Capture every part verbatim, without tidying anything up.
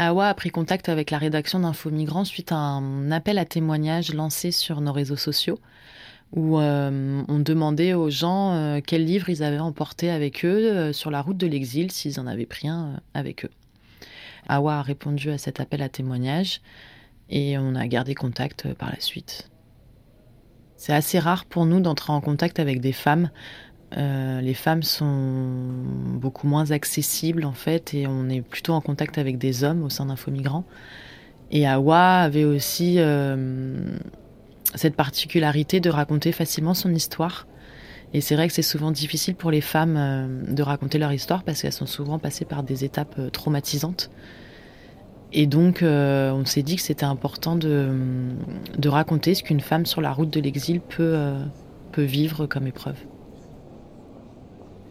Awa a pris contact avec la rédaction d'Infomigrants suite à un appel à témoignages lancé sur nos réseaux sociaux où euh, on demandait aux gens euh, quels livres ils avaient emportés avec eux euh, sur la route de l'exil, s'ils en avaient pris un euh, avec eux. Awa a répondu à cet appel à témoignages et on a gardé contact euh, par la suite. C'est assez rare pour nous d'entrer en contact avec des femmes. Euh, les femmes sont beaucoup moins accessibles en fait et on est plutôt en contact avec des hommes au sein d'Infomigrants. Et Awa avait aussi euh, cette particularité de raconter facilement son histoire. Et c'est vrai que c'est souvent difficile pour les femmes euh, de raconter leur histoire parce qu'elles sont souvent passées par des étapes euh, traumatisantes. Et donc euh, on s'est dit que c'était important de, de raconter ce qu'une femme sur la route de l'exil peut, euh, peut vivre comme épreuve.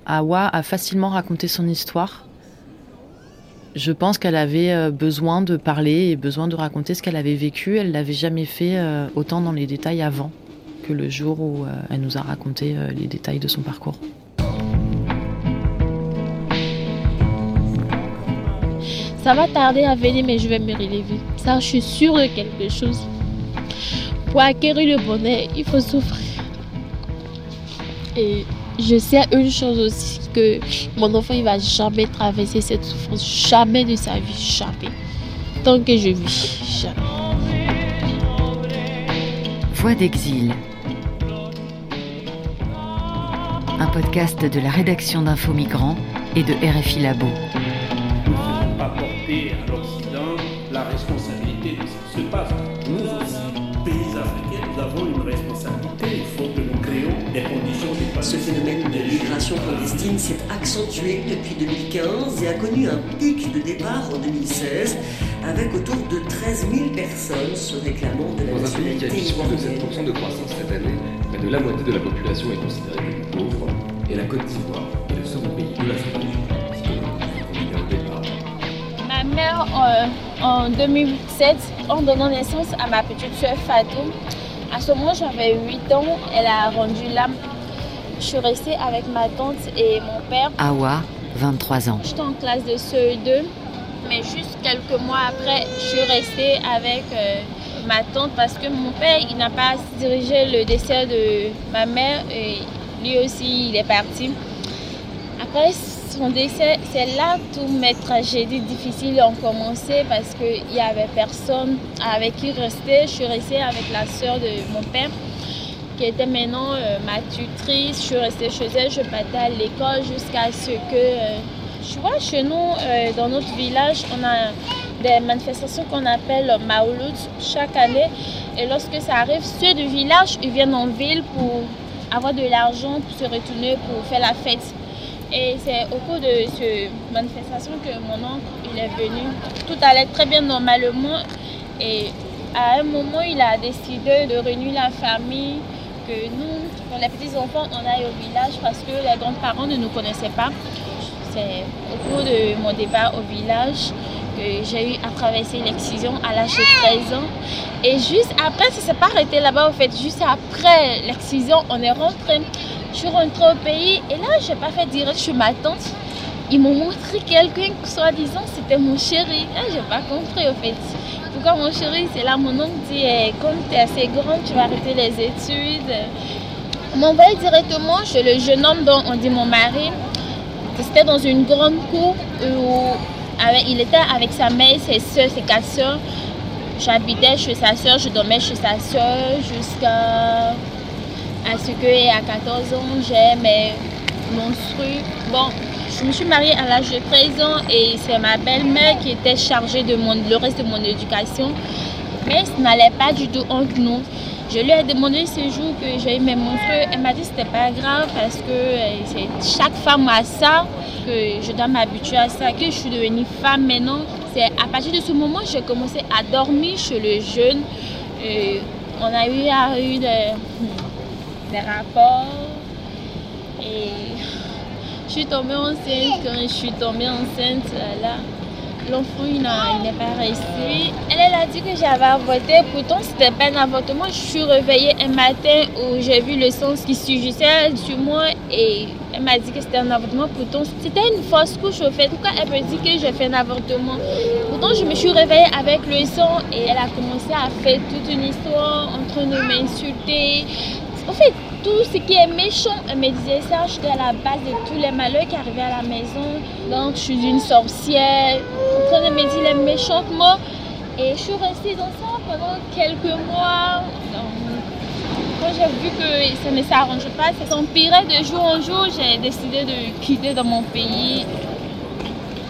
Awa a facilement raconté son histoire. Je pense qu'elle avait besoin de parler et besoin de raconter ce qu'elle avait vécu. Elle ne l'avait jamais fait autant dans les détails avant que le jour où elle nous a raconté les détails de son parcours. Ça va tarder à venir, mais je vais me relever. Ça, je suis sûre de quelque chose. Pour acquérir le bonheur, il faut souffrir. Et... je sais une chose aussi, que mon enfant il va jamais traverser cette souffrance, jamais de sa vie, jamais. Tant que je vis, jamais. Voix d'exil. Un podcast de la rédaction d'Infomigrants et de R F I Labo. Nous ne devons pas porter à l'Occident la responsabilité de ce qui se passe. Nous aussi, pays africains, nous avons une responsabilité. Il faut que nous créons des conditions. Ce phénomène de migration clandestine s'est accentué depuis deux mille quinze et a connu un pic de départ en deux mille seize, avec autour de treize mille personnes se réclamant de la nationalité ivoirienne. Dans un pays qui a dix pour cent de croissance cette année, près de la moitié de la population est considérée comme pauvre, et la Côte d'Ivoire est le second pays de l'Afrique. Ma mère, euh, en deux mille sept, en donnant naissance à ma petite soeur Fatou, à ce moment j'avais huit ans, elle a rendu l'âme. Je suis restée avec ma tante et mon père. Awa, vingt-trois ans. J'étais en classe de C E deux, mais juste quelques mois après, je suis restée avec euh, ma tante parce que mon père, il n'a pas dirigé le décès de ma mère et lui aussi, il est parti. Après son décès, c'est là que toutes mes tragédies difficiles ont commencé parce qu'il n'y avait personne avec qui rester. Je suis restée avec la sœur de mon père, qui était maintenant euh, ma tutrice. Je suis restée chez elle, je partais à l'école jusqu'à ce que... Euh, tu vois, chez nous, euh, dans notre village, on a des manifestations qu'on appelle Maouloud chaque année. Et lorsque ça arrive, ceux du village, ils viennent en ville pour avoir de l'argent, pour se retourner, pour faire la fête. Et c'est au cours de cette manifestation que mon oncle, il est venu. Tout allait très bien normalement. Et à un moment, il a décidé de réunir la famille, que nous, quand les petits-enfants, on aille au village parce que les grands-parents ne nous connaissaient pas. C'est au cours de mon départ au village que j'ai eu à traverser l'excision à l'âge de treize ans. Et juste après, ça ne s'est pas arrêté là-bas, en fait. Juste après l'excision, on est rentré. Je suis rentrée au pays et là, je n'ai pas fait direct chez ma tante. Ils m'ont montré quelqu'un, soi-disant, c'était mon chéri. Là, je n'ai pas compris, en fait. Pourquoi mon chéri, c'est là, mon oncle dit eh, comme tu es assez grande, tu vas arrêter les études. On m'envoyait directement chez le jeune homme dont on dit mon mari. C'était dans une grande cour où avec, il était avec sa mère, ses soeurs, ses quatre soeurs. J'habitais chez sa soeur, je dormais chez sa soeur jusqu'à à ce que à quatorze ans, j'ai mes menstrues. Bon. Je me suis mariée à l'âge de treize ans et c'est ma belle-mère qui était chargée de mon, le reste de mon éducation. Mais ça n'allait pas du tout entre nous. Je lui ai demandé ce jour que j'ai eu mes menstrues. Elle m'a dit que ce n'était pas grave parce que c'est chaque femme a ça, que je dois m'habituer à ça, que je suis devenue femme maintenant. C'est à partir de ce moment que j'ai commencé à dormir chez le jeune. Et on a eu, a eu des, des rapports. Et... Je suis tombée enceinte, quand je suis tombée enceinte, là, L'enfant, il n'est pas resté. Elle, elle a dit que j'avais avorté, pourtant c'était pas un avortement. Je suis réveillée un matin où j'ai vu le sang qui surgissait sur moi et elle m'a dit que c'était un avortement. Pourtant, c'était une fausse couche au fait. Pourquoi elle me dit que j'ai fait un avortement? Pourtant, je me suis réveillée avec le sang et elle a commencé à faire toute une histoire en train de m'insulter. En fait, tout ce qui est méchant, elle me disait ça, j'étais à la base de tous les malheurs qui arrivaient à la maison. Donc, je suis une sorcière, en train de me dire les méchants mots. Et je suis restée dans ça pendant quelques mois. Donc, quand j'ai vu que ça ne s'arrange pas, ça s'empirait de jour en jour, j'ai décidé de quitter dans mon pays.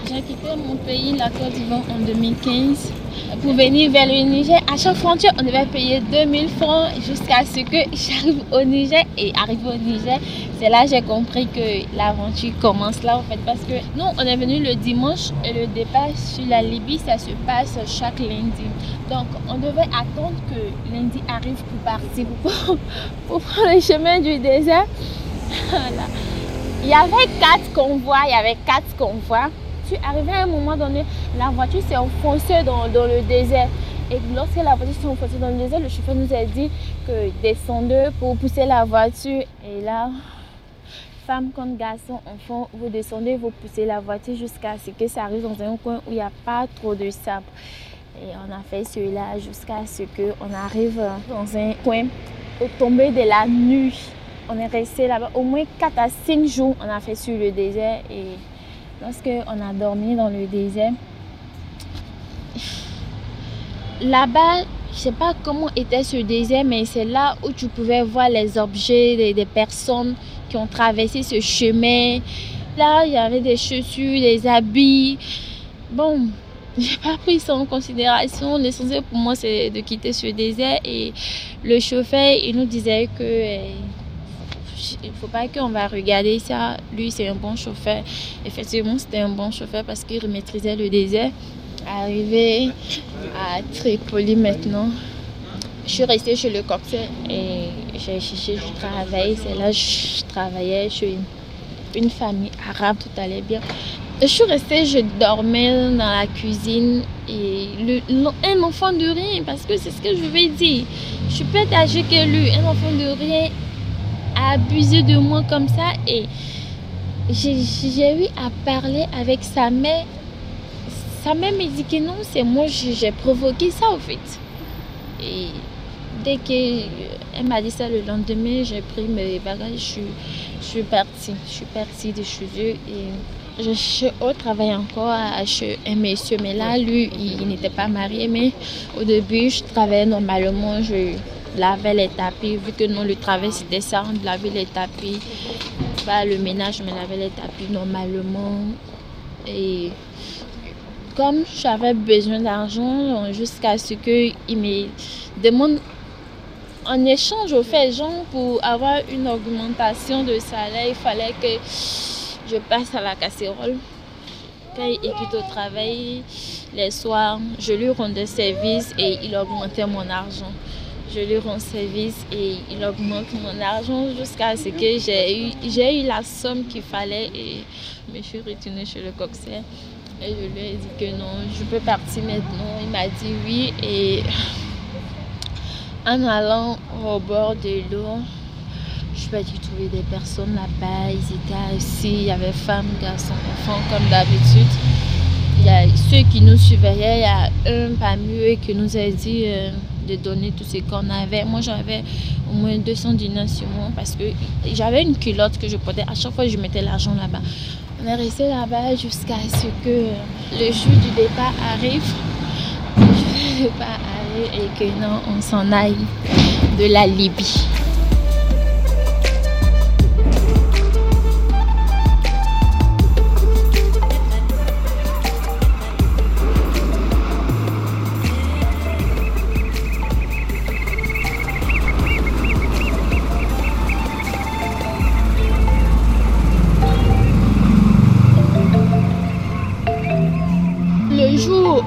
J'ai quitté mon pays, la Côte d'Ivoire, en deux mille quinze. Pour venir vers le Niger, à chaque frontière, on devait payer deux mille francs jusqu'à ce que j'arrive au Niger. Et arrivé au Niger, c'est là que j'ai compris que l'aventure commence là, en fait. Parce que nous, on est venu le dimanche et le départ sur la Libye, ça se passe chaque lundi. Donc, on devait attendre que lundi arrive pour partir, pour, pour prendre le chemin du désert. Voilà. Il y avait quatre convois, il y avait quatre convois. Tu arrives à un moment donné, la voiture s'est enfoncée dans, dans le désert. Et lorsque la voiture s'est enfoncée dans le désert, le chauffeur nous a dit que descendez pour pousser la voiture. Et là, femme comme garçon, enfant, vous descendez, vous poussez la voiture jusqu'à ce que ça arrive dans un coin où il n'y a pas trop de sable. Et on a fait cela jusqu'à ce qu'on arrive dans un coin au tombé de la nuit. On est resté là-bas au moins quatre à cinq jours. On a fait sur le désert et lorsqu'on a dormi dans le désert, là-bas, je ne sais pas comment était ce désert, mais c'est là où tu pouvais voir les objets des, des personnes qui ont traversé ce chemin. Là, il y avait des chaussures, des habits. Bon, je n'ai pas pris ça en considération. L'essentiel pour moi, c'est de quitter ce désert. Et le chauffeur, il nous disait que... Eh, il ne faut pas qu'on va regarder ça. Lui, c'est un bon chauffeur. Effectivement, c'était un bon chauffeur parce qu'il maîtrisait le désert. Arrivé à Tripoli maintenant, je suis restée chez le cocktail et j'ai cherché du travail. C'est là que je travaillais chez une, une famille arabe, tout allait bien. Je suis restée, je dormais dans la cuisine et le, le, un enfant de rien, parce que c'est ce que je vais dire. Je suis peut-être âgée que lui, un enfant de rien. Abusé de moi comme ça et j'ai eu à parler avec sa mère. Sa mère me dit que non, c'est moi, j'ai provoqué ça au fait. Et dès qu'elle m'a dit ça le lendemain, j'ai pris mes bagages, je, je suis partie. Je suis partie de chez eux et je suis au travail encore chez un monsieur. Mais là, lui, il, il n'était pas marié, mais au début, je travaillais normalement. Je, lavait les tapis, vu que non, le travail c'était ça, on lavait les tapis, pas le ménage, mais lavait les tapis normalement. Et comme j'avais besoin d'argent, jusqu'à ce qu'il me demande en échange au fait, genre pour avoir une augmentation de salaire, il fallait que je passe à la casserole. Quand il quitte au travail, les soirs, je lui rendais service et il augmentait mon argent. Je lui rends service et il augmente mon argent jusqu'à ce que j'ai eu, j'ai eu la somme qu'il fallait et je me suis retournée chez le coxer. Et je lui ai dit que non, je peux partir maintenant. Il m'a dit oui et en allant au bord de l'eau, je peux trouver des personnes là-bas. Ils étaient assis, il y avait femmes, garçons, enfants comme d'habitude. Il y a ceux qui nous surveillaient, il y a un parmi eux qui nous a dit euh, de donner tout ce qu'on avait. Moi, j'avais au moins deux cents dinars sur moi parce que j'avais une culotte que je portais. À chaque fois, je mettais l'argent là-bas. On est resté là-bas jusqu'à ce que le jour du départ arrive. Le jour du départ arrive et que non, on s'en aille de la Libye.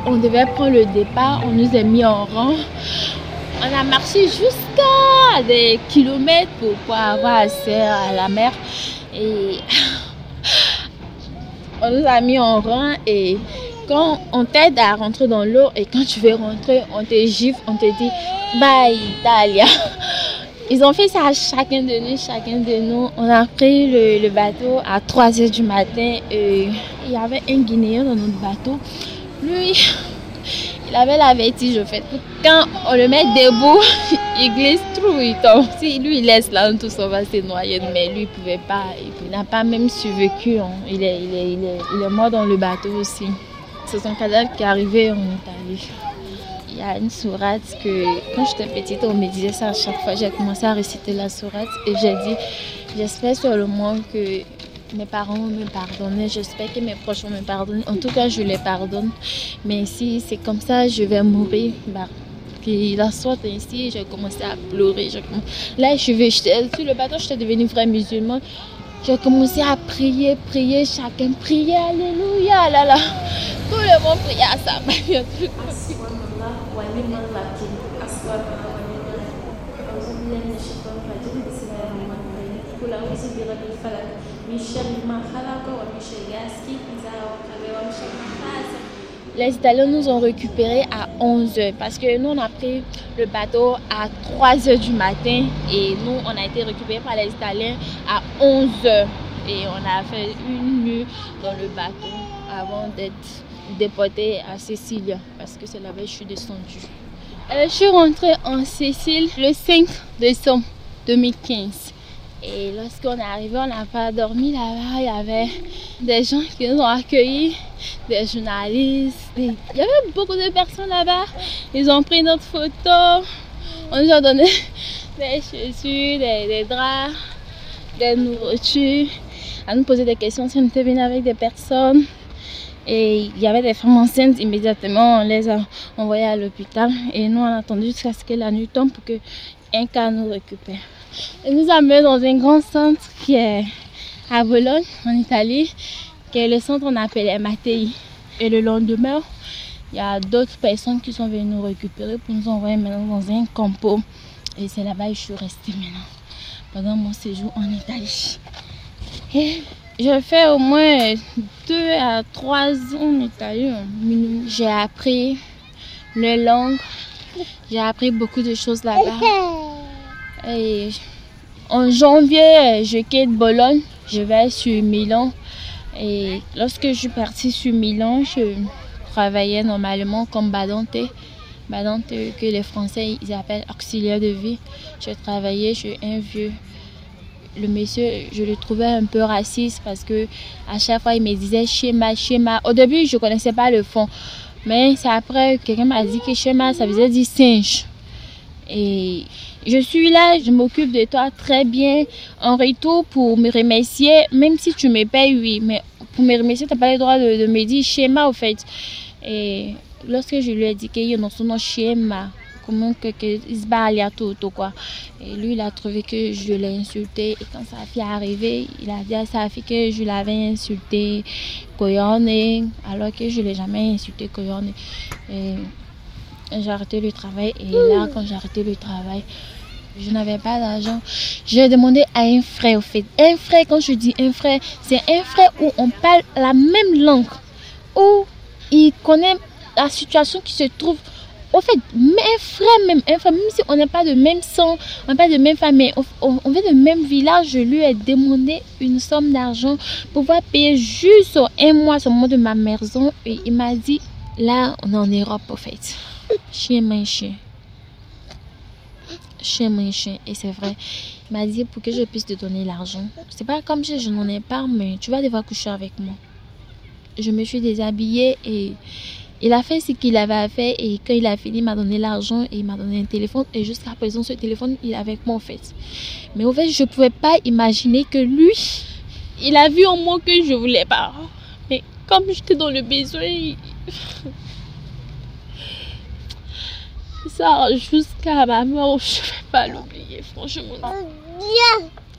On devait prendre le départ, on nous a mis en rang. On a marché jusqu'à des kilomètres pour pouvoir avoir accès à la mer. Et on nous a mis en rang et Quand on t'aide à rentrer dans l'eau et quand tu veux rentrer, on te gifle, on te dit « Bye, Italia ». Ils ont fait ça à chacun de nous, chacun de nous. On a pris le, le bateau à trois heures du matin. Et il y avait un Guinéen dans notre bateau. Lui, il avait la vertige au fait. Quand on le met debout, il glisse trop, il tombe. Si lui, il laisse là, tout ça va se noyer. Mais lui, il pouvait pas. Il n'a pas même survécu. Hein. Il, est, il, est, il, est, il est mort dans le bateau aussi. C'est son cadavre qui est arrivé en Italie. Il y a une sourate que, quand j'étais petite, on me disait ça à chaque fois. J'ai commencé à réciter la sourate et j'ai dit, j'espère sur le monde que mes parents me pardonnent, j'espère que mes proches me pardonnent. En tout cas, je les pardonne. Mais si c'est comme ça, je vais mourir. Bah, puis la soirée ainsi, j'ai commencé à pleurer. Là, je suis sur le bateau, j'étais devenue vraie musulmane. J'ai commencé à prier, prier, chacun prier, alléluia, là, là. Tout le monde priait à ça. Les Italiens nous ont récupérés à onze heures parce que nous on a pris le bateau à trois heures du matin et nous on a été récupérés par les Italiens à onze heures et on a fait une nuit dans le bateau avant d'être déportés à Sicile parce que c'est là-bas je suis descendue. Euh, je suis rentrée en Sicile le cinq décembre deux mille quinze. Et lorsqu'on est arrivé, on n'a pas dormi là-bas. Il y avait des gens qui nous ont accueillis, des journalistes. Et il y avait beaucoup de personnes là-bas. Ils ont pris notre photo. On nous a donné des chaussures, des, des draps, des nourritures. À nous poser des questions si on était venu avec des personnes. Et il y avait des femmes enceintes immédiatement. On les a envoyées à l'hôpital. Et nous, on a attendu jusqu'à ce que la nuit tombe pour qu'un cas nous récupère. Et nous amenons dans un grand centre qui est à Bologne, en Italie, qui est le centre qu'on appelait MATEI. Et le lendemain, il y a d'autres personnes qui sont venues nous récupérer pour nous envoyer maintenant dans un campo. Et c'est là-bas que je suis restée maintenant, pendant mon séjour en Italie. Et j'ai fait au moins deux à trois ans en Italie. J'ai appris les langues, j'ai appris beaucoup de choses là-bas. Et en janvier, je quitte Bologne, je vais sur Milan. Et lorsque je suis partie sur Milan, je travaillais normalement comme Badante. Badante, que les Français ils appellent auxiliaire de vie. Je travaillais chez un vieux. Le monsieur, je le trouvais un peu raciste parce que à chaque fois, il me disait schéma, schéma. Au début, je ne connaissais pas le fond. Mais c'est après, quelqu'un m'a dit que schéma, ça faisait dire singe. Et je suis là, je m'occupe de toi très bien. En retour, pour me remercier, même si tu me payes, oui, mais pour me remercier, tu n'as pas le droit de, de me dire schéma, au fait. Et lorsque je lui ai dit qu'il y a un son schéma, comment que il se bat à tout, quoi. Et lui, il a trouvé que je l'ai insulté. Et quand sa fille est arrivée, il a dit à sa fille que je l'avais insulté, Koyone, alors que je ne l'ai jamais insulté, Koyone. Et j'ai arrêté le travail et là, quand j'ai arrêté le travail, je n'avais pas d'argent. J'ai demandé à un frère, au fait. Un frère, quand je dis un frère, c'est un frère où on parle la même langue, où il connaît la situation qui se trouve. Au fait, un frère même, un frère, même si on n'est pas de même sang, on n'est pas de même famille, on, on vient de même village, je lui ai demandé une somme d'argent pour pouvoir payer juste un mois seulement de ma maison. Et il m'a dit, là, on est en Europe, au fait. Chien, main, chien. Chien, main, chien. Et c'est vrai. Il m'a dit pour que je puisse te donner l'argent. C'est pas comme si je n'en ai pas, mais tu vas devoir coucher avec moi. Je me suis déshabillée et il a fait ce qu'il avait à faire. Et quand il a fini, il m'a donné l'argent et il m'a donné un téléphone. Et jusqu'à présent, ce téléphone, il est avec moi, en fait. Mais au fait, je ne pouvais pas imaginer que lui, il a vu en moi que je ne voulais pas. Mais comme j'étais dans le besoin, il... Ça, jusqu'à ma mort, je ne vais pas l'oublier, franchement.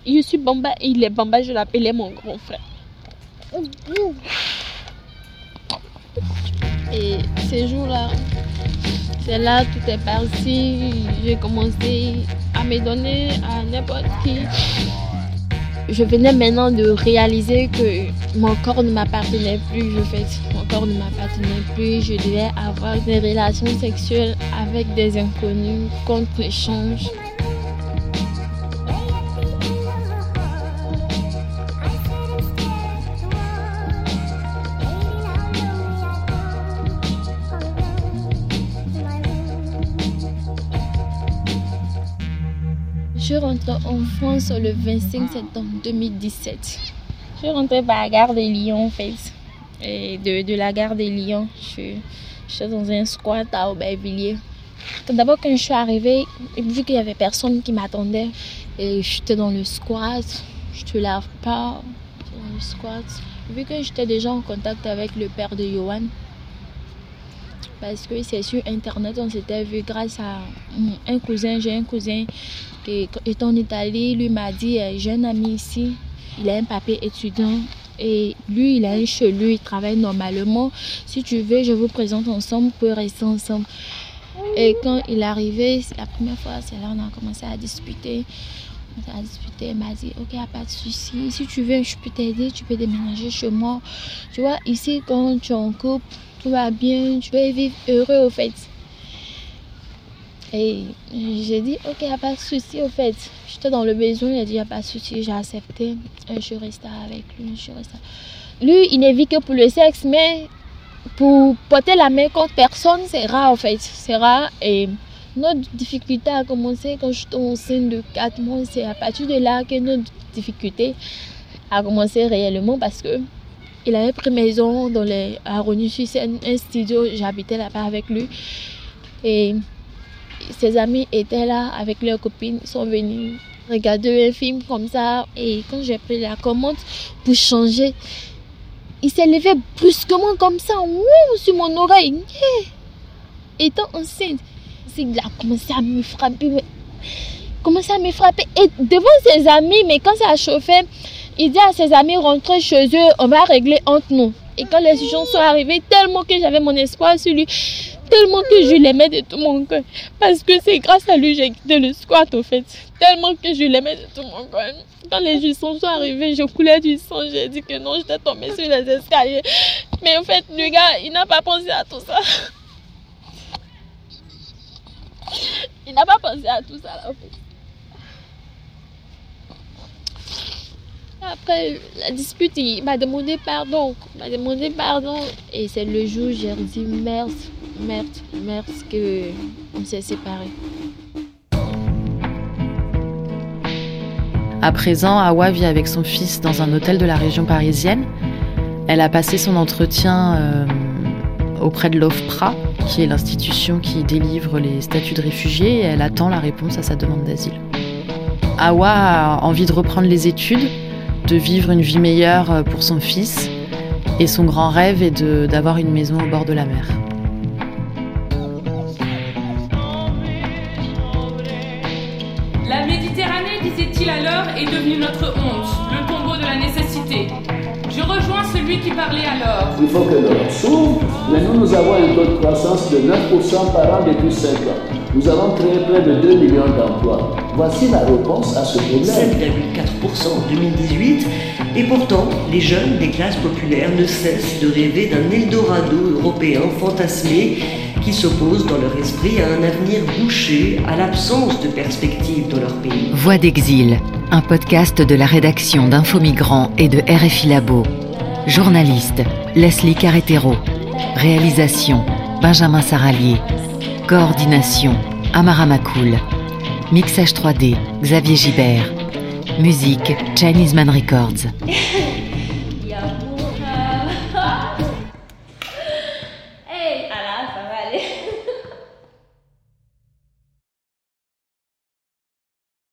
Je suis Bamba et il est Bamba, je l'appelais mon grand frère. Et ces jours-là, c'est là, tout est parti. J'ai commencé à me donner à n'importe qui. Je venais maintenant de réaliser que mon corps ne m'appartenait plus. Je fais, mon corps ne m'appartenait plus. Je devais avoir des relations sexuelles avec des inconnus contre l'échange. Je rentre en France le vingt-cinq septembre deux mille dix-sept. Je rentrais par la gare de Lyon en fait. Et de, de la gare de Lyon, je, je suis dans un squat à Aubervilliers. D'abord quand je suis arrivée, vu qu'il n'y avait personne qui m'attendait, et j'étais dans le squat, je te lave pas, j'étais dans le squat. Vu que j'étais déjà en contact avec le père de Yohan, parce que c'est sur internet, on s'était vu grâce à un cousin, j'ai un cousin qui est en Italie, lui m'a dit, j'ai un ami ici, il a un papier étudiant et lui il a un chelou, il travaille normalement, si tu veux je vous présente ensemble, on peut rester ensemble. Et quand il est arrivé, la première fois, c'est là qu'on a commencé à discuter, on a discuté, il m'a dit, ok, y a pas de souci, si tu veux je peux t'aider, tu peux déménager chez moi. Tu vois, ici quand tu es en couple, tout va bien, tu vas vivre heureux au fait. Et j'ai dit, ok, il n'y a pas de souci au fait. J'étais dans le besoin, il a dit, il n'y a pas de souci, j'ai accepté. Et je suis restée avec lui, je suis restée. Lui, il ne vit que pour le sexe, mais pour porter la main contre personne, c'est rare au fait, c'est rare. Et notre difficulté a commencé quand je suis enceinte de quatre mois, c'est à partir de là que notre difficulté a commencé réellement parce que il avait pris maison dans les, à Ronissi, c'est un studio, j'habitais là-bas avec lui. Et ses amis étaient là avec leurs copines, sont venus regarder un film comme ça. Et quand j'ai pris la commande pour changer, il s'est levé brusquement comme ça, ouh, sur mon oreille. Yeah. Étant enceinte, il a commencé à me frapper, commencé à me frapper. Et devant ses amis, mais quand ça a chauffé, il dit à ses amis, rentrez chez eux, on va régler entre nous. Et quand les gens sont arrivés, tellement que j'avais mon espoir sur lui, tellement que je l'aimais de tout mon cœur. Parce que c'est grâce à lui que j'ai quitté le squat, au fait. Tellement que je l'aimais de tout mon cœur. Quand les gens sont arrivés, je coulais du sang, j'ai dit que non, j'étais tombée sur les escaliers. Mais en fait, le gars, il n'a pas pensé à tout ça. Il n'a pas pensé à tout ça, là, en fait. Après la dispute, il m'a demandé pardon, il m'a demandé pardon. Et c'est le jour où j'ai dit merde, merde, merde, qu'on s'est séparés. À présent, Awa vit avec son fils dans un hôtel de la région parisienne. Elle a passé son entretien euh, auprès de l'OFPRA, qui est l'institution qui délivre les statuts de réfugiés, et elle attend la réponse à sa demande d'asile. Awa a envie de reprendre les études, de vivre une vie meilleure pour son fils, et son grand rêve est de, d'avoir une maison au bord de la mer. La Méditerranée, disait-il alors, est devenue notre honte, le tombeau de la nécessité. Je rejoins celui qui parlait alors. Il faut que l'Europe s'ouvre, mais nous, nous avons une taux de croissance de neuf pour cent par an depuis cinq ans. Nous avons créé près de deux millions d'emplois. Voici la réponse à ce problème. sept virgule quatre pour cent en deux mille dix-huit. Et pourtant, les jeunes des classes populaires ne cessent de rêver d'un Eldorado européen fantasmé qui s'oppose dans leur esprit à un avenir bouché, à l'absence de perspectives dans leur pays. Voix d'exil, un podcast de la rédaction d'Infomigrants et de R F I Labo. Journaliste, Leslie Carretero. Réalisation, Benjamin Sarralié. Coordination, Amara Makoul. Mixage trois D, Xavier Gibert. Musique, Chinese Man Records.